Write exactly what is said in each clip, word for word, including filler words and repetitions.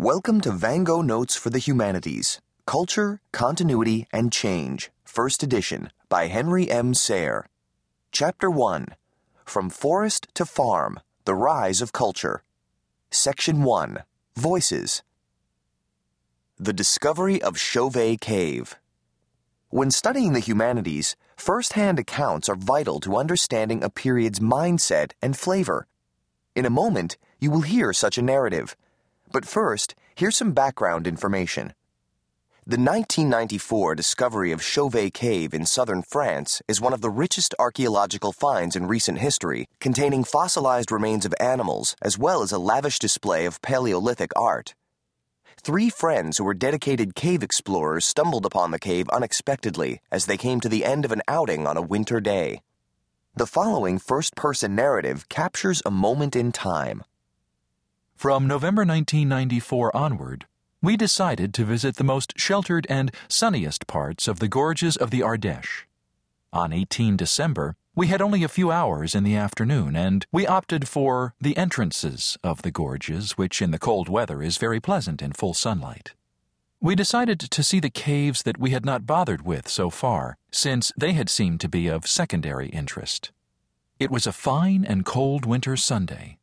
Welcome to VangoNotes for the Humanities, Culture, Continuity and Change, First Edition, by Henry M. Sayre. Chapter one, From Forest to Farm, The Rise of Culture. Section one, Voices. The Discovery of Chauvet Cave. When studying the humanities, first-hand accounts are vital to understanding a period's mindset and flavor. In a moment, you will hear such a narrative. But first, here's some background information. The nineteen ninety-four discovery of Chauvet Cave in southern France is one of the richest archaeological finds in recent history, containing fossilized remains of animals as well as a lavish display of Paleolithic art. Three friends who were dedicated cave explorers stumbled upon the cave unexpectedly as they came to the end of an outing on a winter day. The following first-person narrative captures a moment in time. From November nineteen ninety-four onward, we decided to visit the most sheltered and sunniest parts of the gorges of the Ardèche. On eighteenth of December, we had only a few hours in the afternoon, and we opted for the entrances of the gorges, which in the cold weather is very pleasant in full sunlight. We decided to see the caves that we had not bothered with so far, since they had seemed to be of secondary interest. It was a fine and cold winter Sunday.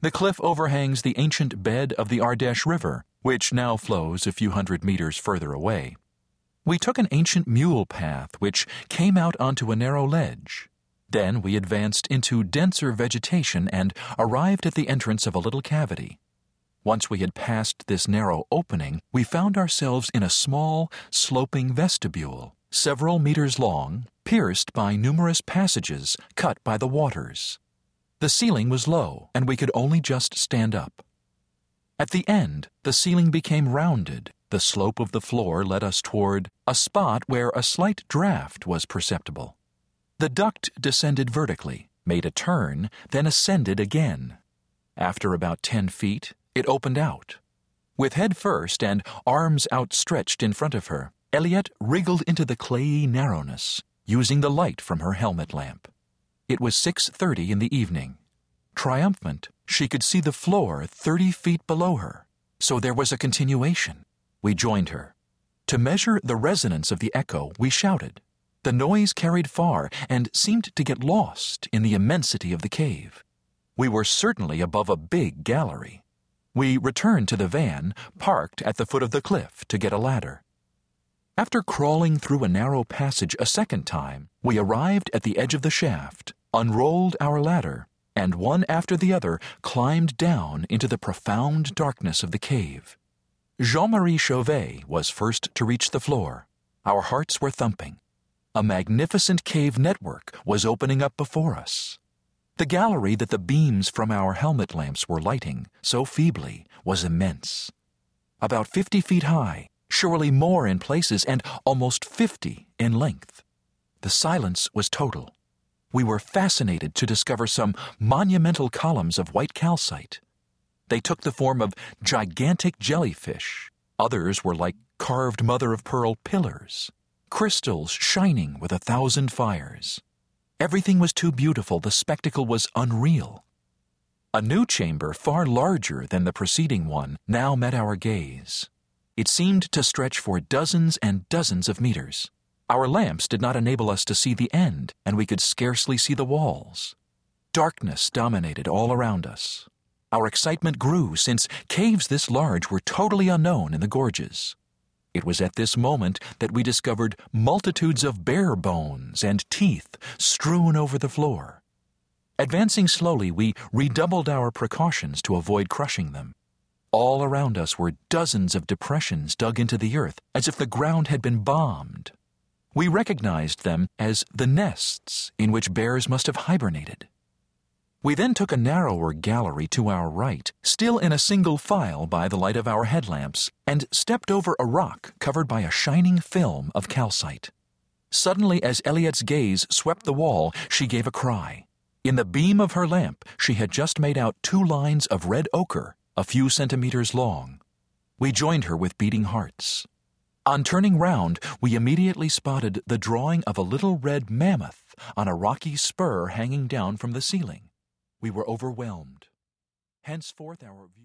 The cliff overhangs the ancient bed of the Ardèche River, which now flows a few hundred meters further away. We took an ancient mule path which came out onto a narrow ledge. Then we advanced into denser vegetation and arrived at the entrance of a little cavity. Once we had passed this narrow opening, we found ourselves in a small, sloping vestibule, several meters long, pierced by numerous passages cut by the waters. The ceiling was low, and we could only just stand up. At the end, the ceiling became rounded. The slope of the floor led us toward a spot where a slight draft was perceptible. The duct descended vertically, made a turn, then ascended again. After about ten feet, it opened out. With head first and arms outstretched in front of her, Elliot wriggled into the clayey narrowness, using the light from her helmet lamp. It was six thirty in the evening. Triumphant, she could see the floor thirty feet below her, so there was a continuation. We joined her. To measure the resonance of the echo, we shouted. The noise carried far and seemed to get lost in the immensity of the cave. We were certainly above a big gallery. We returned to the van, parked at the foot of the cliff to get a ladder. After crawling through a narrow passage a second time, we arrived at the edge of the shaft, unrolled our ladder, and one after the other climbed down into the profound darkness of the cave. Jean-Marie Chauvet was first to reach the floor. Our hearts were thumping. A magnificent cave network was opening up before us. The gallery that the beams from our helmet lamps were lighting so feebly was immense. About fifty feet high, surely more in places, and almost fifty in length. The silence was total. We were fascinated to discover some monumental columns of white calcite. They took the form of gigantic jellyfish. Others were like carved mother-of-pearl pillars, crystals shining with a thousand fires. Everything was too beautiful. The spectacle was unreal. A new chamber, far larger than the preceding one, now met our gaze. It seemed to stretch for dozens and dozens of meters. Our lamps did not enable us to see the end, and we could scarcely see the walls. Darkness dominated all around us. Our excitement grew, since caves this large were totally unknown in the gorges. It was at this moment that we discovered multitudes of bear bones and teeth strewn over the floor. Advancing slowly, we redoubled our precautions to avoid crushing them. All around us were dozens of depressions dug into the earth, as if the ground had been bombed. We recognized them as the nests in which bears must have hibernated. We then took a narrower gallery to our right, still in a single file by the light of our headlamps, and stepped over a rock covered by a shining film of calcite. Suddenly, as Elliot's gaze swept the wall, she gave a cry. In the beam of her lamp, she had just made out two lines of red ochre, a few centimeters long. We joined her with beating hearts. On turning round, we immediately spotted the drawing of a little red mammoth on a rocky spur hanging down from the ceiling. We were overwhelmed. Henceforth, our view.